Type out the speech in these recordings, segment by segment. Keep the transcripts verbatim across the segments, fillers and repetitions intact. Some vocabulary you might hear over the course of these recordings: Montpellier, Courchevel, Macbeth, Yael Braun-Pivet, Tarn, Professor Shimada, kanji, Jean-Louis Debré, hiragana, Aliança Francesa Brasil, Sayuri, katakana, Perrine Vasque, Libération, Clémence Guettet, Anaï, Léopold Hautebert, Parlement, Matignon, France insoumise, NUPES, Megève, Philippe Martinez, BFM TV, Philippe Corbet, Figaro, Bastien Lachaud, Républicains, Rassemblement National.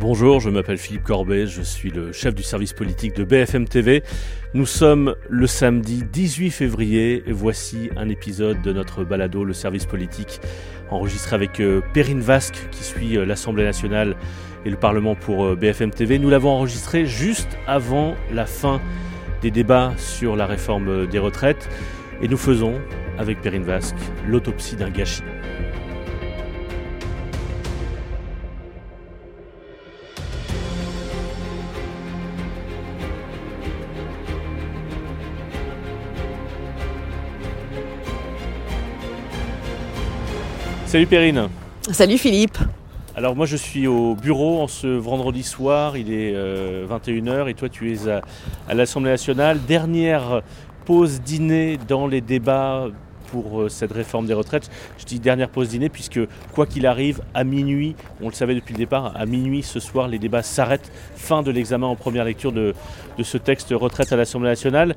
Bonjour, je m'appelle Philippe Corbet, je suis le chef du service politique de B F M T V. Nous sommes le samedi dix-huit février et voici un épisode de notre balado Le service politique, enregistré avec Perrine Vasque qui suit l'Assemblée nationale et le Parlement pour B F M T V. Nous l'avons enregistré juste avant la fin des débats sur la réforme des retraites et nous faisons, avec Perrine Vasque, l'autopsie d'un gâchis. Salut Perrine. Salut Philippe. Alors moi je suis au bureau en ce vendredi soir, il est euh, vingt et une heures et toi tu es à, à l'Assemblée nationale. Dernière pause dîner dans les débats pour euh, cette réforme des retraites. Je dis dernière pause dîner puisque quoi qu'il arrive, à minuit, on le savait depuis le départ, à minuit ce soir les débats s'arrêtent. Fin de l'examen en première lecture de, de ce texte retraite à l'Assemblée nationale.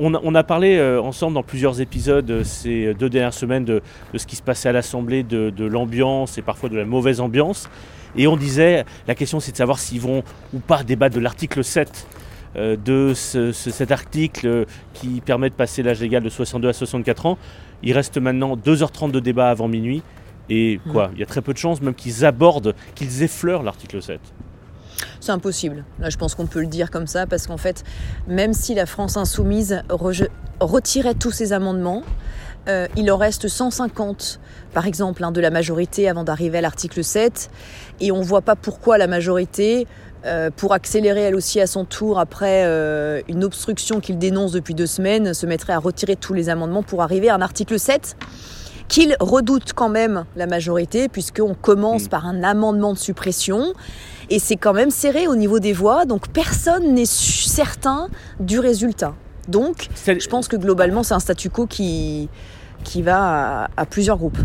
On a parlé ensemble dans plusieurs épisodes ces deux dernières semaines de, de ce qui se passait à l'Assemblée, de, de l'ambiance et parfois de la mauvaise ambiance. Et on disait, la question c'est de savoir s'ils vont ou pas débattre de l'article sept, euh, de ce, ce, cet article qui permet de passer l'âge légal de soixante-deux à soixante-quatre ans. Il reste maintenant deux heures trente de débat avant minuit. Et quoi, il y a très peu de chances même qu'ils abordent, qu'ils effleurent l'article sept. C'est impossible. Là, je pense qu'on peut le dire comme ça parce qu'en fait, même si la France insoumise re- retirait tous ses amendements, euh, il en reste cent cinquante, par exemple, hein, de la majorité avant d'arriver à l'article sept. Et on ne voit pas pourquoi la majorité, euh, pour accélérer elle aussi à son tour après euh, une obstruction qu'il dénonce depuis deux semaines, se mettrait à retirer tous les amendements pour arriver à un article sept qu'il redoute quand même la majorité, puisqu'on commence mmh. par un amendement de suppression. Et c'est quand même serré au niveau des voix, donc personne n'est certain du résultat. Donc, c'est... je pense que globalement, c'est un statu quo qui, qui va à, à plusieurs groupes.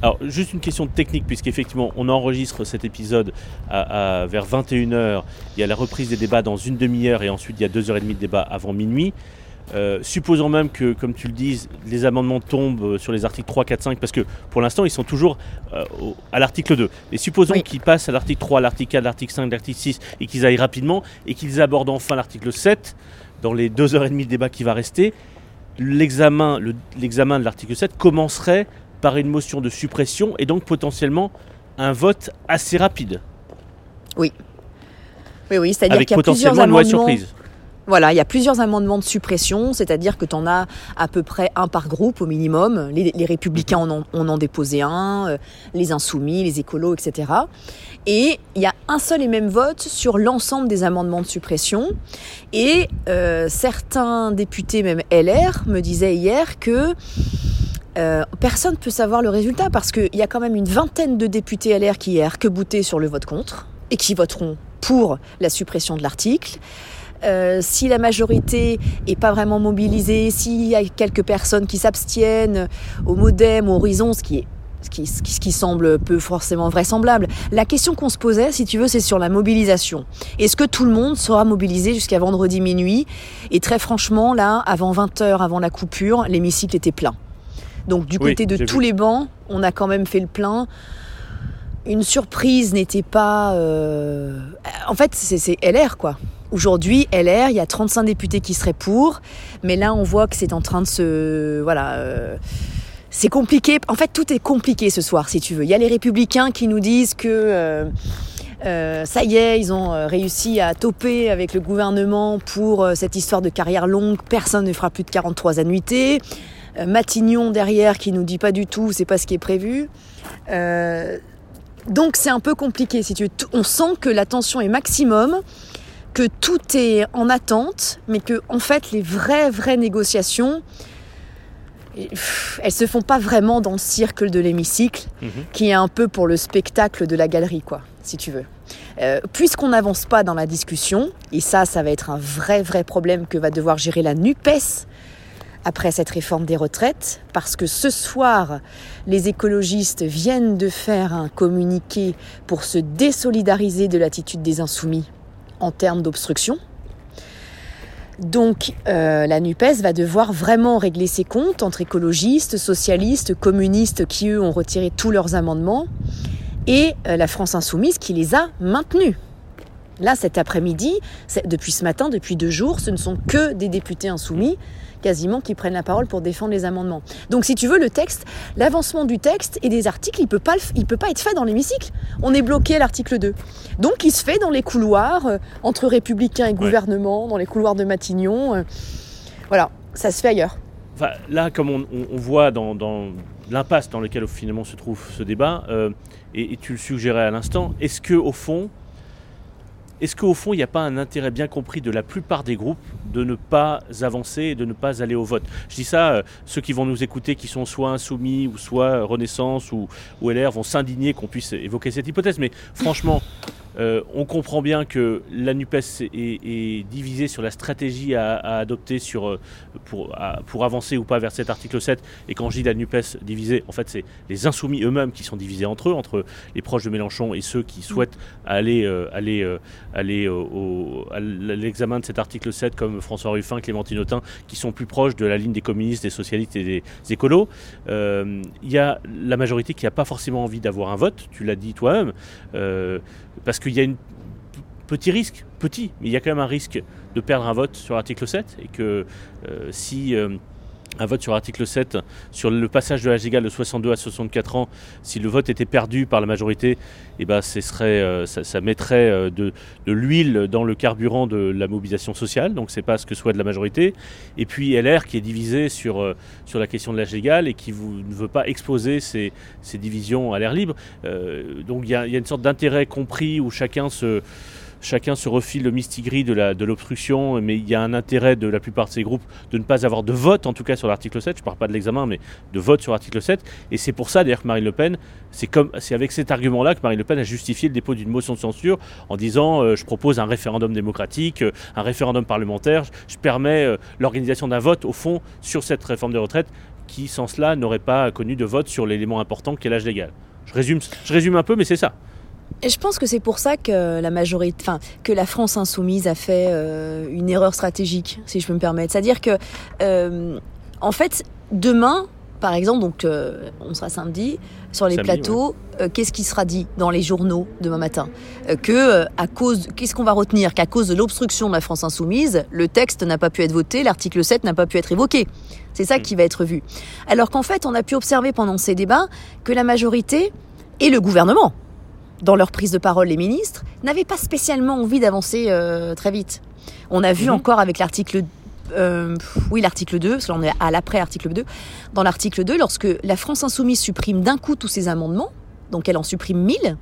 Alors, juste une question technique, puisqu'effectivement, on enregistre cet épisode à, à, vers vingt et une heures. Il y a la reprise des débats dans une demi-heure et ensuite, il y a deux heures et demie de débat avant minuit. Euh, supposons même que, comme tu le dis, les amendements tombent sur les articles trois, quatre, cinq parce que pour l'instant ils sont toujours euh, au, à l'article deux, et supposons oui. qu'ils passent à l'article trois, à l'article quatre, à l'article cinq, à l'article six et qu'ils aillent rapidement et qu'ils abordent enfin l'article sept dans les deux heures trente de débat qui va rester. L'examen, le, l'examen de l'article sept commencerait par une motion de suppression et donc potentiellement un vote assez rapide. Oui, oui, oui, c'est-à-dire avec qu'il y a plusieurs amendements. Avec potentiellement une loi de surprise. Voilà, il y a plusieurs amendements de suppression, c'est-à-dire que tu en as à peu près un par groupe au minimum. Les, les Républicains en ont, on en déposé un, euh, les Insoumis, les Écolos, et cetera. Et il y a un seul et même vote sur l'ensemble des amendements de suppression. Et euh, certains députés, même L R, me disaient hier que euh, personne ne peut savoir le résultat parce qu'il y a quand même une vingtaine de députés L R qui est arc-boutés sur le vote contre et qui voteront pour la suppression de l'article. Euh, si la majorité n'est pas vraiment mobilisée, s'il y a quelques personnes qui s'abstiennent au Modem, au Horizon, ce qui, est, ce, qui, ce, qui, ce qui semble peu forcément vraisemblable. La question qu'on se posait, si tu veux, c'est sur la mobilisation. Est-ce que tout le monde sera mobilisé jusqu'à vendredi minuit ? Et très franchement, là, avant vingt heures, avant la coupure, l'hémicycle était plein. Donc du côté oui, de tous vu. les bancs, on a quand même fait le plein. Une surprise n'était pas... Euh... En fait, c'est, c'est L R, quoi. Aujourd'hui, L R, il y a trente-cinq députés qui seraient pour, mais là, on voit que c'est en train de se... Voilà, euh, c'est compliqué. En fait, tout est compliqué ce soir, si tu veux. Il y a les Républicains qui nous disent que euh, euh, ça y est, ils ont réussi à toper avec le gouvernement pour euh, cette histoire de carrière longue. Personne ne fera plus de quarante-trois annuités. Euh, Matignon, derrière, qui nous dit pas du tout, c'est pas ce qui est prévu. Euh, donc, c'est un peu compliqué, si tu veux. On sent que la tension est maximum, que tout est en attente, mais que en fait les vraies vraies négociations, elles se font pas vraiment dans le cercle de l'hémicycle, mmh. qui est un peu pour le spectacle de la galerie, quoi, si tu veux. Euh, puisqu'on n'avance pas dans la discussion, et ça, ça va être un vrai vrai problème que va devoir gérer la NUPES après cette réforme des retraites, parce que ce soir, les écologistes viennent de faire un communiqué pour se désolidariser de l'attitude des insoumis en termes d'obstruction. Donc euh, la NUPES va devoir vraiment régler ses comptes entre écologistes, socialistes, communistes qui eux ont retiré tous leurs amendements et la France insoumise qui les a maintenus. Là, cet après-midi, depuis ce matin, depuis deux jours, ce ne sont que des députés insoumis, quasiment, qui prennent la parole pour défendre les amendements. Donc, si tu veux, le texte, l'avancement du texte et des articles, il ne peut pas, il peut pas être fait dans l'hémicycle. On est bloqué à l'article deux. Donc, il se fait dans les couloirs, euh, entre républicains et gouvernement, ouais. Dans les couloirs de Matignon. Euh, voilà, ça se fait ailleurs. Enfin, là, comme on, on, on voit dans, dans l'impasse dans laquelle finalement se trouve ce débat, euh, et, et tu le suggérais à l'instant, est-ce qu'au fond... Est-ce qu'au fond, il n'y a pas un intérêt bien compris de la plupart des groupes de ne pas avancer et de ne pas aller au vote ? Je dis ça, euh, ceux qui vont nous écouter, qui sont soit insoumis ou soit Renaissance ou, ou L R, vont s'indigner qu'on puisse évoquer cette hypothèse. Mais franchement, euh, on comprend bien que la NUPES est, est divisée sur la stratégie à, à adopter sur, pour, à, pour avancer ou pas vers cet article sept. Et quand je dis la NUPES divisée, en fait, c'est les insoumis eux-mêmes qui sont divisés entre eux, entre les proches de Mélenchon et ceux qui souhaitent aller... Euh, aller euh, aller au, au, à l'examen de cet article sept comme François Ruffin, Clémentine Autain, qui sont plus proches de la ligne des communistes, des socialistes et des écolos. Il euh, y a la majorité qui n'a pas forcément envie d'avoir un vote, tu l'as dit toi-même, euh, parce qu'il y a un p- petit risque, petit, mais il y a quand même un risque de perdre un vote sur l'article sept, et que euh, si... Euh, un vote sur l'article sept, sur le passage de l'âge légal de soixante-deux à soixante-quatre ans, si le vote était perdu par la majorité, eh ben, ce serait, euh, ça, ça mettrait euh, de, de l'huile dans le carburant de la mobilisation sociale, donc c'est pas ce que souhaite la majorité. Et puis L R qui est divisé sur, euh, sur la question de l'âge légal et qui vous, ne veut pas exposer ces divisions à l'air libre. Euh, donc il y a, y a une sorte d'intérêt compris où chacun se... Chacun se refile le mistigris de, la, de l'obstruction, mais il y a un intérêt de la plupart de ces groupes de ne pas avoir de vote, en tout cas sur l'article sept. Je ne parle pas de l'examen, mais de vote sur l'article sept. Et c'est pour ça, d'ailleurs, que Marine Le Pen, c'est, comme, c'est avec cet argument-là que Marine Le Pen a justifié le dépôt d'une motion de censure en disant euh, « je propose un référendum démocratique, euh, un référendum parlementaire, je, je permets euh, l'organisation d'un vote, au fond, sur cette réforme des retraites qui, sans cela, n'aurait pas connu de vote sur l'élément important qu'est l'âge légal ». Je résume, je résume un peu, mais c'est ça. Et je pense que c'est pour ça que la majorité, enfin que la France insoumise a fait euh, une erreur stratégique, si je peux me permettre. C'est-à-dire que, euh, en fait, demain, par exemple, donc euh, on sera samedi sur les samedi, plateaux. Ouais. Euh, qu'est-ce qui sera dit dans les journaux demain matin ? euh, Que euh, à cause, qu'est-ce qu'on va retenir ? Qu'à cause de l'obstruction de la France insoumise, le texte n'a pas pu être voté, l'article sept n'a pas pu être évoqué. C'est ça mmh. qui va être vu. Alors qu'en fait, on a pu observer pendant ces débats que la majorité et le gouvernement, dans leur prise de parole, les ministres n'avaient pas spécialement envie d'avancer euh, très vite. On a vu mmh. encore avec l'article, euh, oui l'article deux, parce que là on est à l'après l'article deux. Dans l'article deux, lorsque la France insoumise supprime d'un coup tous ses amendements, donc elle en supprime mille,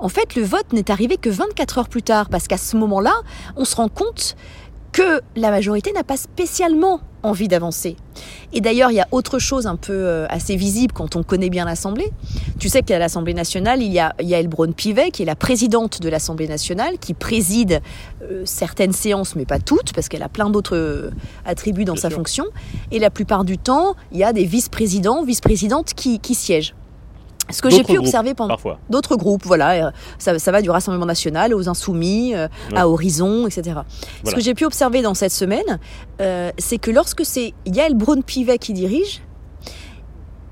en fait le vote n'est arrivé que vingt-quatre heures plus tard, parce qu'à ce moment-là, on se rend compte que la majorité n'a pas spécialement envie d'avancer. Et d'ailleurs, il y a autre chose un peu euh, assez visible quand on connaît bien l'Assemblée. Tu sais qu'à l'Assemblée nationale, il y a Yael Braun-Pivet, qui est la présidente de l'Assemblée nationale, qui préside euh, certaines séances, mais pas toutes, parce qu'elle a plein d'autres euh, attributs dans bien sa sûr. fonction. Et la plupart du temps, il y a des vice-présidents, vice-présidentes qui, qui siègent. Ce que d'autres j'ai pu groupes, observer pendant parfois. D'autres groupes, voilà, ça, ça va du Rassemblement National aux Insoumis, euh, ouais. à Horizon, et cetera. Voilà. Ce que j'ai pu observer dans cette semaine, euh, c'est que lorsque c'est Yael Braun-Pivet qui dirige,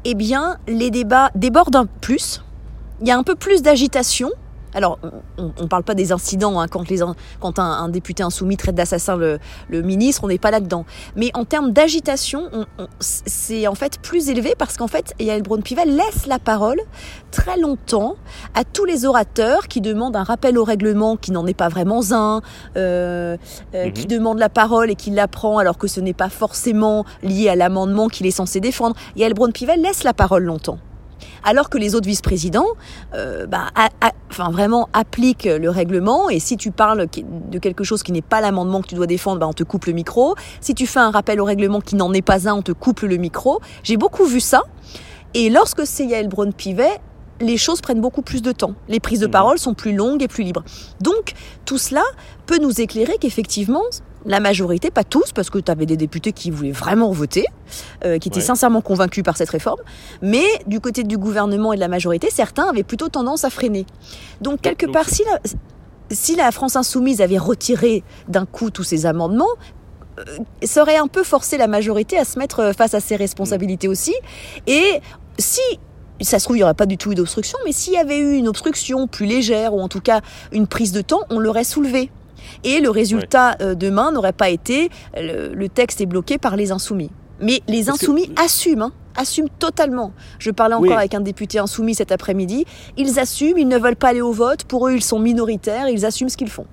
eh bien, les débats débordent un peu plus. Il y a un peu plus d'agitation. Alors, on ne parle pas des incidents, hein, quand, les, quand un, un député insoumis traite d'assassin le, le ministre, on n'est pas là-dedans. Mais en termes d'agitation, on, on, c'est en fait plus élevé parce qu'en fait, Yael Braun-Pivet laisse la parole très longtemps à tous les orateurs qui demandent un rappel au règlement qui n'en est pas vraiment un, euh, euh, mmh. qui demandent la parole et qui la prend alors que ce n'est pas forcément lié à l'amendement qu'il est censé défendre. Yael Braun-Pivet laisse la parole longtemps. Alors que les autres vice-présidents, euh, bah, a, a, enfin, vraiment appliquent le règlement. Et si tu parles de quelque chose qui n'est pas l'amendement que tu dois défendre, bah, on te coupe le micro. Si tu fais un rappel au règlement qui n'en est pas un, on te coupe le micro. J'ai beaucoup vu ça. Et lorsque c'est Yael Braun-Pivet, les choses prennent beaucoup plus de temps. Les prises de parole sont plus longues et plus libres. Donc, tout cela peut nous éclairer qu'effectivement, la majorité, pas tous, parce que tu avais des députés qui voulaient vraiment voter, euh, qui étaient ouais. sincèrement convaincus par cette réforme, mais du côté du gouvernement et de la majorité, certains avaient plutôt tendance à freiner. Donc, quelque donc, part, si la, si la France insoumise avait retiré d'un coup tous ces amendements, euh, ça aurait un peu forcé la majorité à se mettre face à ses responsabilités aussi. Et si ça se trouve, il n'y aurait pas du tout eu d'obstruction, mais s'il y avait eu une obstruction plus légère, ou en tout cas une prise de temps, on l'aurait soulevée. Et le résultat oui. euh, demain n'aurait pas été le, le texte est bloqué par les insoumis. Mais les insoumis que... assument, hein, assument totalement. Je parlais encore oui. avec un député insoumis cet après-midi. Ils assument, ils ne veulent pas aller au vote. Pour eux, ils sont minoritaires, ils assument ce qu'ils font.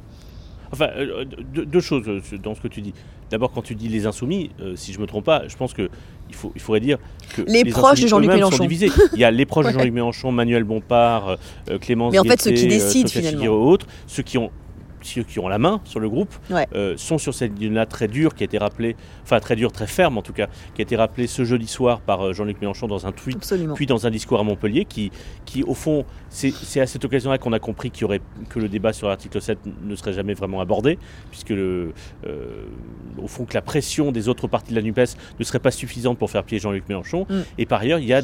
Enfin, euh, deux, deux choses dans ce que tu dis. D'abord, quand tu dis les insoumis, euh, si je me trompe pas, je pense que il, faut, il faudrait dire que les, les proches de Jean-Luc Mélenchon. Il y a les proches ouais. de Jean-Luc Mélenchon, Manuel Bompard, euh, Clémence Guettet, en fait, euh, Sophia Figaro, autres, ceux qui ont ceux qui ont la main sur le groupe ouais. euh, sont sur cette ligne-là très dure qui a été rappelée, enfin très dure, très ferme en tout cas, qui a été rappelée ce jeudi soir par euh, Jean-Luc Mélenchon dans un tweet, Absolument. puis dans un discours à Montpellier, qui, qui au fond, c'est, c'est à cette occasion-là qu'on a compris qu'il y aurait, que le débat sur l'article sept ne serait jamais vraiment abordé, puisque le, euh, au fond que la pression des autres partis de la NUPES ne serait pas suffisante pour faire plier Jean-Luc Mélenchon, mm. et par ailleurs il y a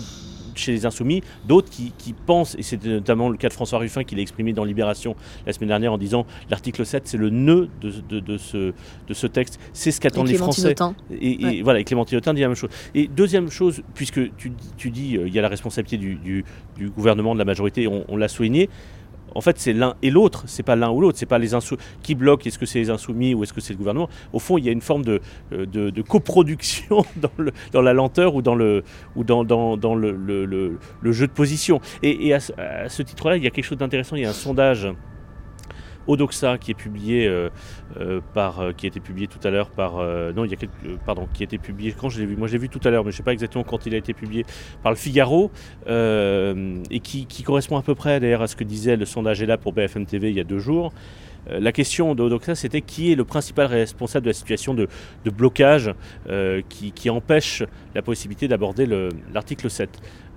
chez les Insoumis, d'autres qui, qui pensent, et c'est notamment le cas de François Ruffin qui l'a exprimé dans Libération la semaine dernière en disant l'article sept c'est le nœud de, de, de, ce, de ce texte, c'est ce qu'attendent les Français. Autain. Et, et ouais. voilà, et Clémentine Autain dit la même chose. Et deuxième chose, puisque tu, tu dis il euh, y a la responsabilité du, du, du gouvernement, de la majorité, on, on l'a souligné, en fait c'est l'un et l'autre, c'est pas l'un ou l'autre, c'est pas les insoumis qui bloquent, est-ce que c'est les insoumis ou est-ce que c'est le gouvernement. Au fond il y a une forme de, de, de coproduction dans, le, dans la lenteur ou dans le, ou dans, dans, dans le, le, le, le jeu de position. Et, et à, à ce titre-là il y a quelque chose d'intéressant, il y a un sondage Odoxa qui est publié euh, euh, par euh, qui a été publié tout à l'heure par euh, non il y a quelques, euh, pardon qui a été publié quand je l'ai vu moi j'ai vu tout à l'heure mais je sais pas exactement quand il a été publié par le Figaro euh, et qui, qui correspond à peu près d'ailleurs à ce que disait le sondage Ella pour B F M T V il y a deux jours. Euh, la question de Odoxa c'était qui est le principal responsable de la situation de, de blocage euh, qui, qui empêche la possibilité d'aborder le, l'article sept,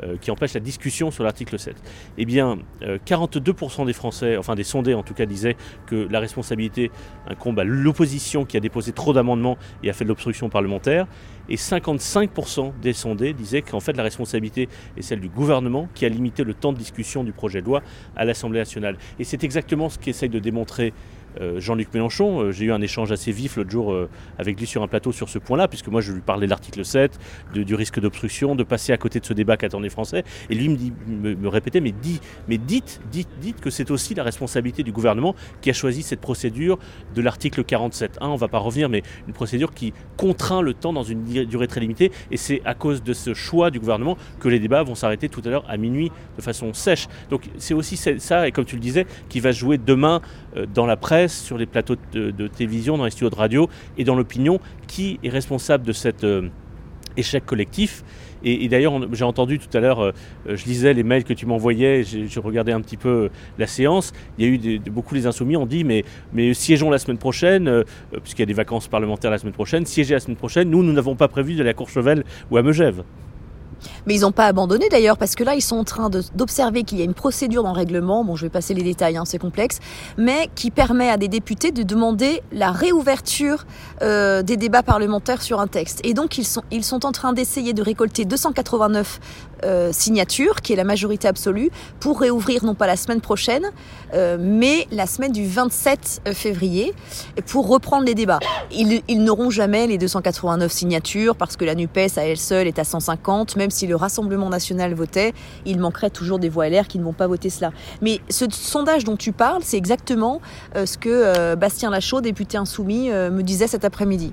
euh, qui empêche la discussion sur l'article sept. Eh bien euh, quarante-deux pour cent des Français, enfin des sondés en tout cas, disaient que la responsabilité incombe à l'opposition qui a déposé trop d'amendements et a fait de l'obstruction parlementaire. Et cinquante-cinq pour cent des sondés disaient qu'en fait la responsabilité est celle du gouvernement qui a limité le temps de discussion du projet de loi à l'Assemblée nationale. Et c'est exactement ce qu'essaye de démontrer Euh, Jean-Luc Mélenchon. Euh, j'ai eu un échange assez vif l'autre jour euh, avec lui sur un plateau sur ce point-là, puisque moi je lui parlais de l'article sept, de, du risque d'obstruction, de passer à côté de ce débat qu'attendent les Français, et lui me, dit, me, me répétait mais, dit, mais dites, dites, dites que c'est aussi la responsabilité du gouvernement qui a choisi cette procédure de l'article quarante-sept point un, on ne va pas revenir, mais une procédure qui contraint le temps dans une durée très limitée, et c'est à cause de ce choix du gouvernement que les débats vont s'arrêter tout à l'heure à minuit de façon sèche. Donc c'est aussi ça, et comme tu le disais, qui va jouer demain euh, dans la presse, sur les plateaux de, de télévision, dans les studios de radio et dans l'opinion, qui est responsable de cet euh, échec collectif. Et, et d'ailleurs, on, j'ai entendu tout à l'heure, euh, je lisais les mails que tu m'envoyais, je regardais un petit peu la séance, il y a eu des, de, beaucoup les insoumis ont dit mais, mais siégeons la semaine prochaine, euh, puisqu'il y a des vacances parlementaires la semaine prochaine, siégez la semaine prochaine, nous, nous n'avons pas prévu d'aller à Courchevel ou à Megève. Mais ils n'ont pas abandonné d'ailleurs, parce que là, ils sont en train de, d'observer qu'il y a une procédure dans le règlement, bon, je vais passer les détails, hein, c'est complexe, mais qui permet à des députés de demander la réouverture euh, des débats parlementaires sur un texte. Et donc, ils sont, ils sont en train d'essayer de récolter deux cent quatre-vingt-neuf euh, signatures, qui est la majorité absolue, pour réouvrir non pas la semaine prochaine, euh, mais la semaine du vingt-sept février, pour reprendre les débats. Ils, ils n'auront jamais les deux cent quatre-vingt-neuf signatures, parce que la NUPES, à elle seule, est à cent cinquante, même si le Rassemblement National votait, il manquerait toujours des voix L R qui ne vont pas voter cela. Mais ce sondage dont tu parles, c'est exactement euh, ce que euh, Bastien Lachaud, député insoumis, euh, me disait cet après-midi.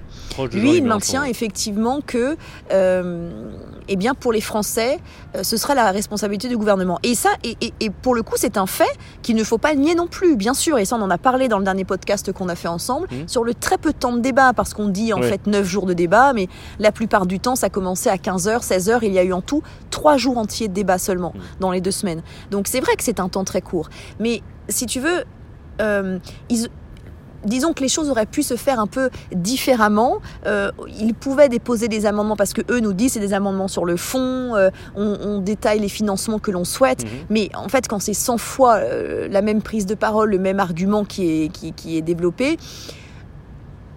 Lui, il maintient effectivement que euh, eh bien, pour les Français, euh, ce sera la responsabilité du gouvernement. Et ça, et, et, et pour le coup, c'est un fait qu'il ne faut pas nier non plus, bien sûr. Et ça, on en a parlé dans le dernier podcast qu'on a fait ensemble, mmh. sur le très peu de temps de débat, parce qu'on dit en oui. fait neuf jours de débat, mais la plupart du temps, ça commençait à quinze heures, seize heures, il y a eu en tout trois jours entiers de débat seulement dans les deux semaines. Donc c'est vrai que c'est un temps très court. Mais si tu veux, euh, ils, disons que les choses auraient pu se faire un peu différemment. Euh, ils pouvaient déposer des amendements parce que eux nous disent c'est des amendements sur le fond. Euh, on, on détaille les financements que l'on souhaite. Mmh. Mais en fait, quand c'est cent fois euh, la même prise de parole, le même argument qui est, qui, qui est développé,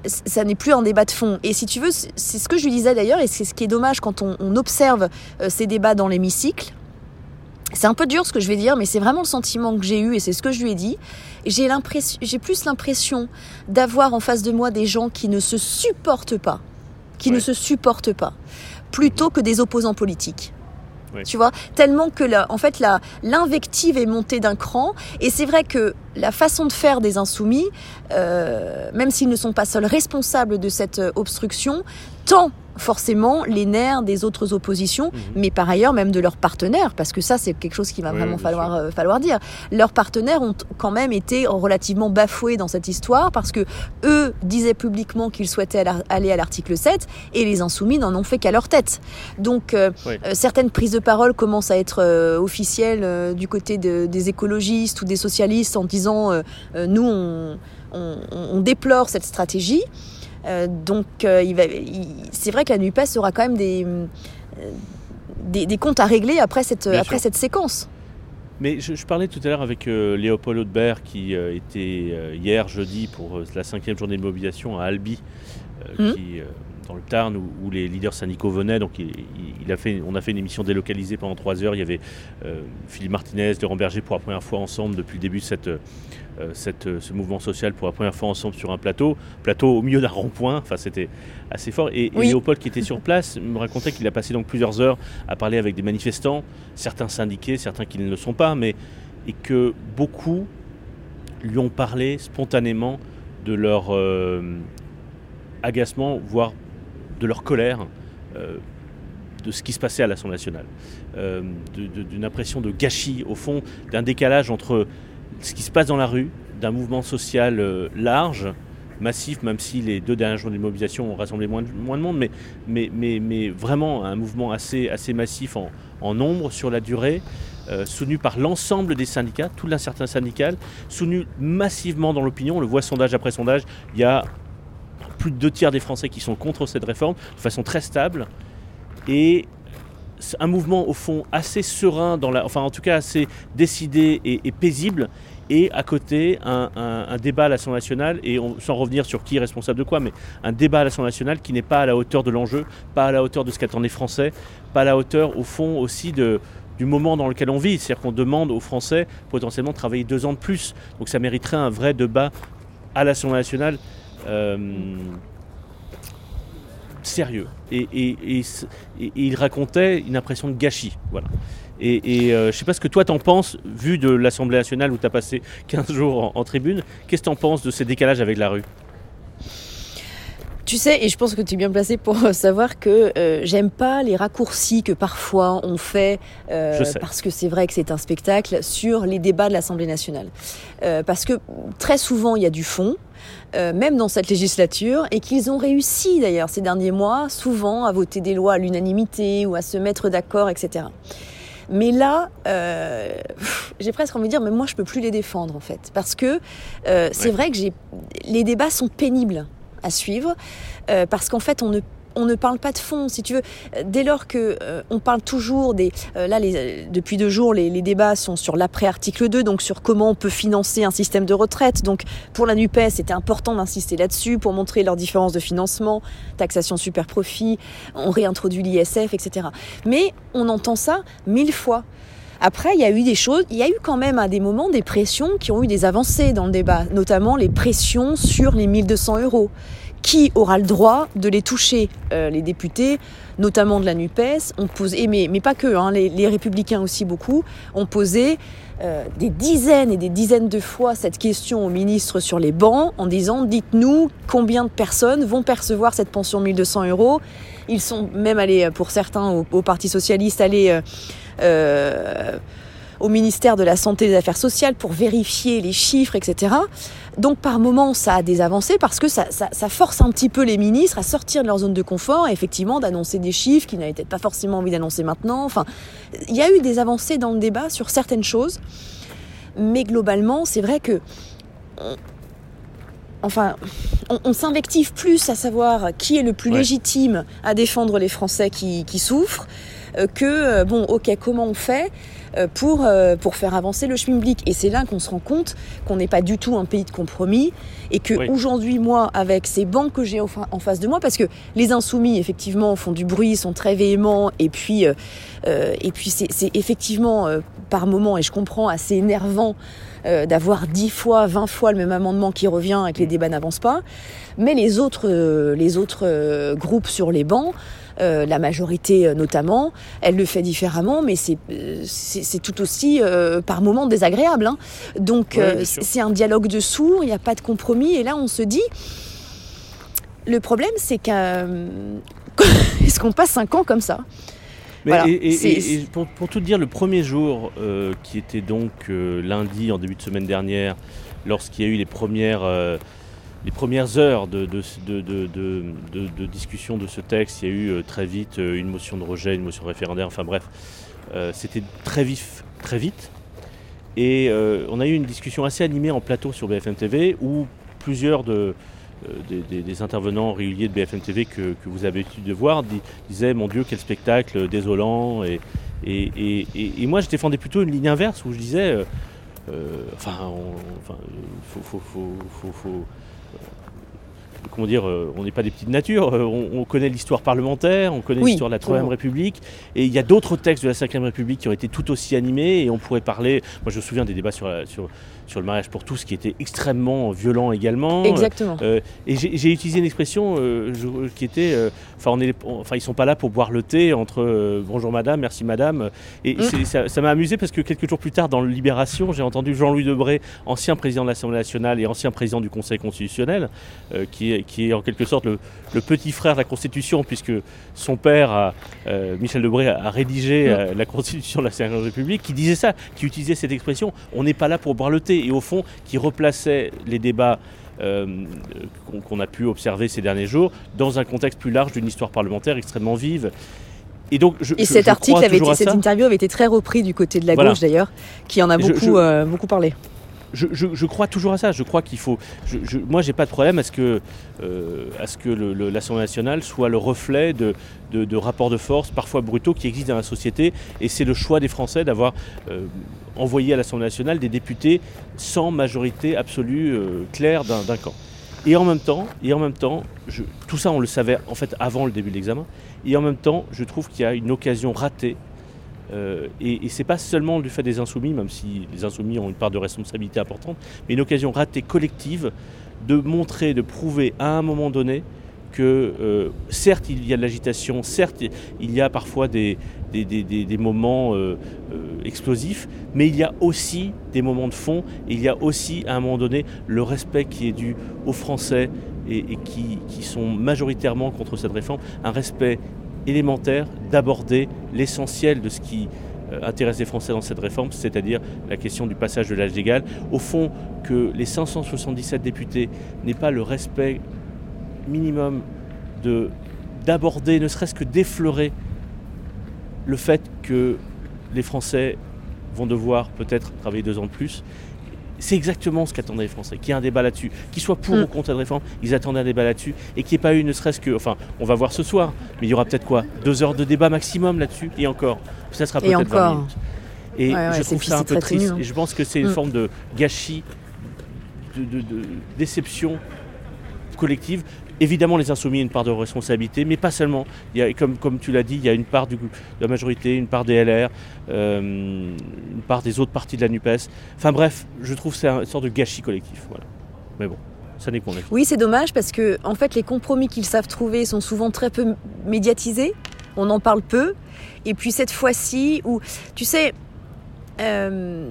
ça n'est plus un débat de fond. Et si tu veux, c'est ce que je lui disais d'ailleurs, et c'est ce qui est dommage quand on, on observe euh, ces débats dans l'hémicycle. C'est un peu dur ce que je vais dire, mais c'est vraiment le sentiment que j'ai eu, et c'est ce que je lui ai dit. J'ai, l'impression, j'ai plus l'impression d'avoir en face de moi des gens qui ne se supportent pas, qui ouais. ne se supportent pas, plutôt que des opposants politiques. Oui. Tu vois, tellement que la, en fait, la, l'invective est montée d'un cran. Et c'est vrai que la façon de faire des insoumis, euh, même s'ils ne sont pas seuls responsables de cette obstruction, tend forcément les nerfs des autres oppositions, mmh. mais par ailleurs même de leurs partenaires, parce que ça c'est quelque chose qu'il va oui, vraiment falloir, euh, falloir dire. Leurs partenaires ont quand même été relativement bafoués dans cette histoire, parce que eux disaient publiquement qu'ils souhaitaient aller à l'article sept, et les insoumis n'en ont fait qu'à leur tête. Donc euh, oui. euh, certaines prises de parole commencent à être euh, officielles euh, du côté de, des écologistes ou des socialistes en disant euh, euh, nous on, on, on déplore cette stratégie. Euh, donc euh, il va, il, c'est vrai que la NUPES aura quand même des, euh, des, des comptes à régler après cette, après cette séquence. Mais je, je parlais tout à l'heure avec euh, Léopold Hautebert qui euh, était euh, hier jeudi pour euh, la cinquième journée de mobilisation à Albi, euh, mmh. qui, euh, dans le Tarn, où, où les leaders syndicaux venaient. Donc il, il a fait, on a fait une émission délocalisée pendant trois heures. Il y avait euh, Philippe Martinez, Laurent Berger pour la première fois ensemble depuis le début de cette... Euh, Cette, ce mouvement social pour la première fois ensemble sur un plateau, plateau au milieu d'un rond-point, enfin c'était assez fort. Et, oui. et Léopold qui était sur place me racontait qu'il a passé donc plusieurs heures à parler avec des manifestants, certains syndiqués, certains qui ne le sont pas, mais et que beaucoup lui ont parlé spontanément de leur euh, agacement, voire de leur colère. Euh, de ce qui se passait à l'Assemblée nationale, euh, de, de, d'une impression de gâchis au fond, d'un décalage entre ce qui se passe dans la rue, d'un mouvement social euh, large, massif, même si les deux dernières journées de mobilisation ont rassemblé moins de, moins de monde, mais, mais, mais, mais vraiment un mouvement assez, assez massif en, en nombre, sur la durée, euh, soutenu par l'ensemble des syndicats, tout l'incertain syndical, soutenu massivement dans l'opinion. On le voit sondage après sondage, il y a plus de deux tiers des Français qui sont contre cette réforme, de façon très stable, et... un mouvement au fond assez serein, dans la, enfin en tout cas assez décidé et, et paisible, et à côté un, un, un débat à l'Assemblée nationale, et on, sans revenir sur qui est responsable de quoi, mais un débat à l'Assemblée nationale qui n'est pas à la hauteur de l'enjeu, pas à la hauteur de ce qu'attendent les Français, pas à la hauteur au fond aussi de, du moment dans lequel on vit, c'est-à-dire qu'on demande aux Français potentiellement de travailler deux ans de plus, donc ça mériterait un vrai débat à l'Assemblée nationale euh, sérieux. Et, et, et, et, et il racontait une impression de gâchis. Voilà. Et, et euh, je ne sais pas ce que toi t'en penses, vu de l'Assemblée nationale où tu as passé quinze jours en, en tribune. Qu'est-ce que t'en penses de ces décalages avec la rue ? Tu sais, et je pense que tu es bien placé pour savoir que euh, j'aime pas les raccourcis que parfois on fait, euh, parce que c'est vrai que c'est un spectacle, sur les débats de l'Assemblée nationale. Euh, parce que très souvent, il y a du fond, euh, même dans cette législature, et qu'ils ont réussi d'ailleurs ces derniers mois, souvent, à voter des lois à l'unanimité ou à se mettre d'accord, et cetera. Mais là, euh, j'ai presque envie de dire, mais moi, je peux plus les défendre, en fait. Parce que euh, c'est ouais. vrai que j'ai... les débats sont pénibles à suivre, euh, parce qu'en fait on ne on ne parle pas de fond, si tu veux. Dès lors que euh, on parle toujours des euh, là les, depuis deux jours les, les débats sont sur l'après article deux, donc sur comment on peut financer un système de retraite. Donc pour la NUPES, c'était important d'insister là-dessus pour montrer leurs différences de financement, taxation super profit, on réintroduit l'I S F, et cetera. Mais on entend ça mille fois. Après, il y a eu des choses, il y a eu quand même à des moments des pressions qui ont eu des avancées dans le débat, notamment les pressions sur les mille deux cents euros. Qui aura le droit de les toucher ? euh, Les députés, notamment de la NUPES, ont posé, mais, mais pas que, hein, les, les Républicains aussi beaucoup, ont posé euh, des dizaines et des dizaines de fois cette question au ministre sur les bancs en disant « Dites-nous combien de personnes vont percevoir cette pension mille deux cents euros ?» Ils sont même allés, pour certains, au, au Parti Socialiste, allés... Euh, Euh, au ministère de la Santé et des Affaires Sociales pour vérifier les chiffres, et cetera. Donc par moment, ça a des avancées parce que ça, ça, ça force un petit peu les ministres à sortir de leur zone de confort et effectivement d'annoncer des chiffres qu'ils n'avaient peut-être pas forcément envie d'annoncer maintenant. Enfin, il y a eu des avancées dans le débat sur certaines choses, mais globalement, c'est vrai que... Enfin, on, on s'invective plus à savoir qui est le plus ouais. légitime à défendre les Français qui, qui souffrent, que, bon, ok, comment on fait pour, pour faire avancer le schmilblick ? Et c'est là qu'on se rend compte qu'on n'est pas du tout un pays de compromis et qu'aujourd'hui, oui. moi, avec ces bancs que j'ai en face de moi, parce que les insoumis, effectivement, font du bruit, sont très véhéments, et puis, euh, et puis c'est, c'est effectivement, euh, par moments, et je comprends, assez énervant euh, d'avoir dix fois, vingt fois le même amendement qui revient et que les débats n'avancent pas. Mais les autres, euh, les autres euh, groupes sur les bancs, Euh, la majorité euh, notamment, elle le fait différemment, mais c'est, euh, c'est, c'est tout aussi euh, par moments désagréable. Hein. Donc ouais, euh, c'est un dialogue de sourds, il n'y a pas de compromis. Et là, on se dit, le problème, c'est qu'à... est-ce qu'on passe cinq ans comme ça ? Mais voilà, et, et, et, et pour, pour tout dire, le premier jour, euh, qui était donc euh, lundi, en début de semaine dernière, lorsqu'il y a eu les premières... Euh, Les premières heures de, de, de, de, de, de, de discussion de ce texte, il y a eu euh, très vite euh, une motion de rejet, une motion référendaire, enfin bref, euh, c'était très vif, très vite. Et euh, on a eu une discussion assez animée en plateau sur B F M T V où plusieurs de, euh, des, des, des intervenants réguliers de B F M T V que, que vous avez l'habitude de voir dis, disaient « Mon Dieu, quel spectacle désolant !» et, et, et, et, et moi, je défendais plutôt une ligne inverse où je disais euh, euh, « Enfin, il enfin, faut... faut, faut, faut, faut Comment dire, on n'est pas des petites natures, on, on connaît l'histoire parlementaire, on connaît oui, l'histoire de la troisième République, et il y a d'autres textes de la cinquième République qui ont été tout aussi animés, et on pourrait parler, moi je me souviens des débats sur, la, sur, sur le mariage pour tous qui étaient extrêmement violents également. Exactement. Euh, et j'ai, j'ai utilisé une expression euh, je, qui était, euh, enfin on est, on, enfin, ils ne sont pas là pour boire le thé entre euh, bonjour madame, merci madame, et mmh. c'est, ça, ça m'a amusé parce que quelques jours plus tard dans Libération, j'ai entendu Jean-Louis Debré, ancien président de l'Assemblée nationale et ancien président du Conseil constitutionnel, euh, qui est qui est en quelque sorte le, le petit frère de la Constitution, puisque son père, a, euh, Michel Debré, a, a rédigé euh, la Constitution de la cinquième République, qui disait ça, qui utilisait cette expression « on n'est pas là pour boire le thé », et au fond, qui replaçait les débats euh, qu'on, qu'on a pu observer ces derniers jours dans un contexte plus large d'une histoire parlementaire extrêmement vive. Et, donc, je, et cet je, je article, avait été, cette interview avait été très repris du côté de la voilà. gauche d'ailleurs, qui en a beaucoup, je, je... Euh, beaucoup parlé. Je, je, je crois toujours à ça. Je crois qu'il faut. Je, je, moi, j'ai pas de problème à ce que, euh, à ce que le, le, l'Assemblée nationale soit le reflet de, de, de rapports de force parfois brutaux qui existent dans la société. Et c'est le choix des Français d'avoir euh, envoyé à l'Assemblée nationale des députés sans majorité absolue euh, claire d'un, d'un camp. Et en même temps, et en même temps, je, tout ça, on le savait en fait avant le début de l'examen. Et en même temps, je trouve qu'il y a une occasion ratée. Euh, et, et c'est pas seulement du fait des insoumis, même si les insoumis ont une part de responsabilité importante, mais une occasion ratée collective de montrer, de prouver à un moment donné que euh, certes il y a de l'agitation, certes il y a parfois des, des, des, des, des moments euh, euh, explosifs, mais il y a aussi des moments de fond, et il y a aussi à un moment donné le respect qui est dû aux Français et, et qui, qui sont majoritairement contre cette réforme, un respect élémentaire d'aborder l'essentiel de ce qui euh, intéresse les Français dans cette réforme, c'est-à-dire la question du passage de l'âge légal. Au fond, que les cinq cent soixante-dix-sept députés n'aient pas le respect minimum de, d'aborder, ne serait-ce que d'effleurer le fait que les Français vont devoir peut-être travailler deux ans de plus. C'est exactement ce qu'attendaient les Français, qu'il y ait un débat là-dessus, qu'ils soient pour mmh. ou contre la réforme, ils attendaient un débat là-dessus, et qu'il n'y ait pas eu ne serait-ce que, enfin, on va voir ce soir, mais il y aura peut-être quoi, deux heures de débat maximum là-dessus, et encore, ça sera peut-être vingt minutes. Et ouais, je ouais, trouve ça un peu triste, triste hein. Et je pense que c'est une mmh. forme de gâchis, de, de, de déception collective. Évidemment, les insoumis ont une part de responsabilité, mais pas seulement. Il y a, comme, comme tu l'as dit, il y a une part du, de la majorité, une part des L R, euh, une part des autres partis de la NUPES. Enfin bref, je trouve que c'est une sorte de gâchis collectif. Voilà. Mais bon, ça n'est qu'on est. Oui, c'est dommage parce que en fait, les compromis qu'ils savent trouver sont souvent très peu médiatisés. On en parle peu. Et puis cette fois-ci, où, tu sais... Euh,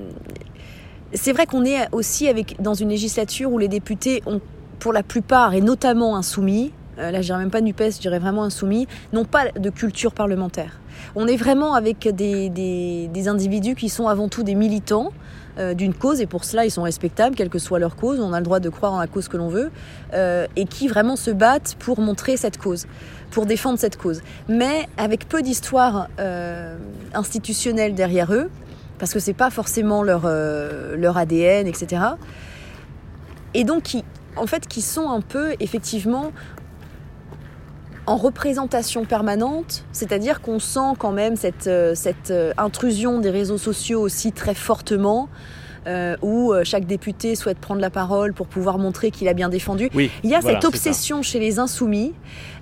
c'est vrai qu'on est aussi avec, dans une législature où les députés ont pour la plupart, et notamment insoumis, euh, là je dirais même pas NUPES, je dirais vraiment insoumis, n'ont pas de culture parlementaire. On est vraiment avec des, des, des individus qui sont avant tout des militants euh, d'une cause, et pour cela ils sont respectables, quelle que soit leur cause, on a le droit de croire en la cause que l'on veut, euh, et qui vraiment se battent pour montrer cette cause, pour défendre cette cause. Mais avec peu d'histoire euh, institutionnelle derrière eux, parce que c'est pas forcément leur, euh, leur A D N, et cetera. Et donc qui en fait, qui sont un peu, effectivement, en représentation permanente, c'est-à-dire qu'on sent quand même cette, cette intrusion des réseaux sociaux aussi très fortement, euh, où chaque député souhaite prendre la parole pour pouvoir montrer qu'il a bien défendu. Oui, il y a voilà, cette obsession chez les insoumis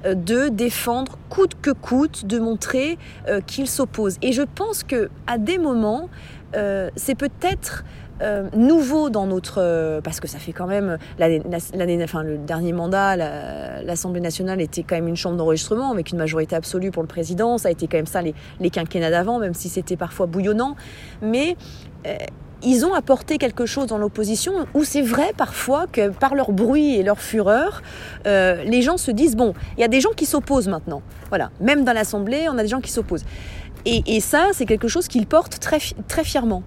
euh, de défendre coûte que coûte, de montrer euh, qu'ils s'opposent. Et je pense qu'à des moments, euh, c'est peut-être euh, nouveau dans notre... Euh, parce que ça fait quand même... L'année, l'année, enfin, le dernier mandat, la, l'Assemblée nationale était quand même une chambre d'enregistrement avec une majorité absolue pour le président. Ça a été quand même ça les, les quinquennats d'avant, même si c'était parfois bouillonnant. Mais... Euh, ils ont apporté quelque chose dans l'opposition où c'est vrai parfois que par leur bruit et leur fureur, euh, les gens se disent, bon, il y a des gens qui s'opposent maintenant. Voilà, même dans l'Assemblée, on a des gens qui s'opposent. Et, et ça, c'est quelque chose qu'ils portent très, très fièrement.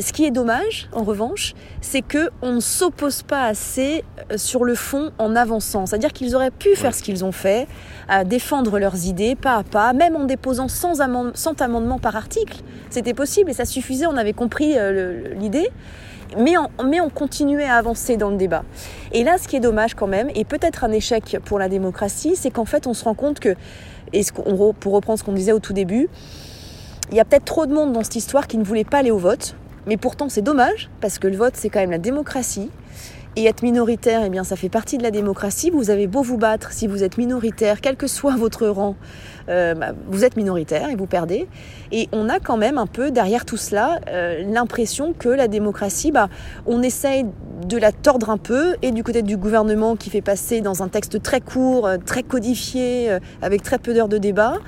Ce qui est dommage, en revanche, c'est qu'on ne s'oppose pas assez sur le fond en avançant. C'est-à-dire qu'ils auraient pu faire ce qu'ils ont fait, à défendre leurs idées pas à pas, même en déposant cent amendements par article. C'était possible et ça suffisait, on avait compris euh, le, l'idée. Mais on, mais on continuait à avancer dans le débat. Et là, ce qui est dommage quand même, et peut-être un échec pour la démocratie, c'est qu'en fait, on se rend compte que, et ce qu'on, pour reprendre ce qu'on disait au tout début, il y a peut-être trop de monde dans cette histoire qui ne voulait pas aller au vote. Mais pourtant, c'est dommage, parce que le vote, c'est quand même la démocratie. Et être minoritaire, eh bien, ça fait partie de la démocratie. Vous avez beau vous battre, si vous êtes minoritaire, quel que soit votre rang, euh, bah, vous êtes minoritaire et vous perdez. Et on a quand même un peu, derrière tout cela, euh, l'impression que la démocratie, bah, on essaye de la tordre un peu. Et du côté du gouvernement qui fait passer dans un texte très court, très codifié, euh, avec très peu d'heures de débat...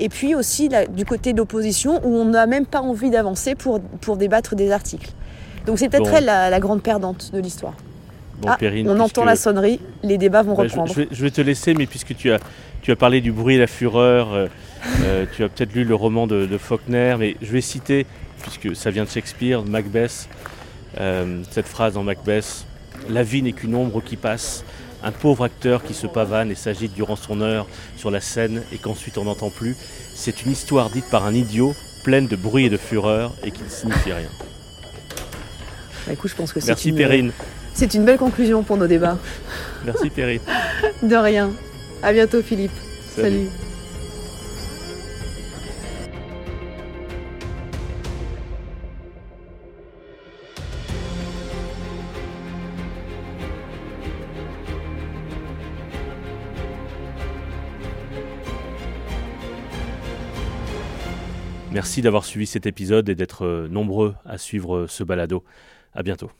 Et puis aussi là, du côté de l'opposition où on n'a même pas envie d'avancer pour, pour débattre des articles. Donc c'est peut-être bon. elle la, la grande perdante de l'histoire. Bon, ah, Perrine, on entend la sonnerie, les débats vont bah, reprendre. Je, je, vais, je vais te laisser, mais puisque tu as, tu as parlé du bruit et la fureur, euh, euh, tu as peut-être lu le roman de, de Faulkner, mais je vais citer, puisque ça vient de Shakespeare, de Macbeth, euh, cette phrase dans Macbeth, « La vie n'est qu'une ombre qui passe ». Un pauvre acteur qui se pavane et s'agite durant son heure sur la scène et qu'ensuite on n'entend plus. C'est une histoire dite par un idiot, pleine de bruit et de fureur et qui ne signifie rien. Bah écoute, je pense que c'est Merci une... Perrine. C'est une belle conclusion pour nos débats. Merci Perrine. De rien. À bientôt Philippe. Salut. Salut. Merci d'avoir suivi cet épisode et d'être nombreux à suivre ce balado. À bientôt.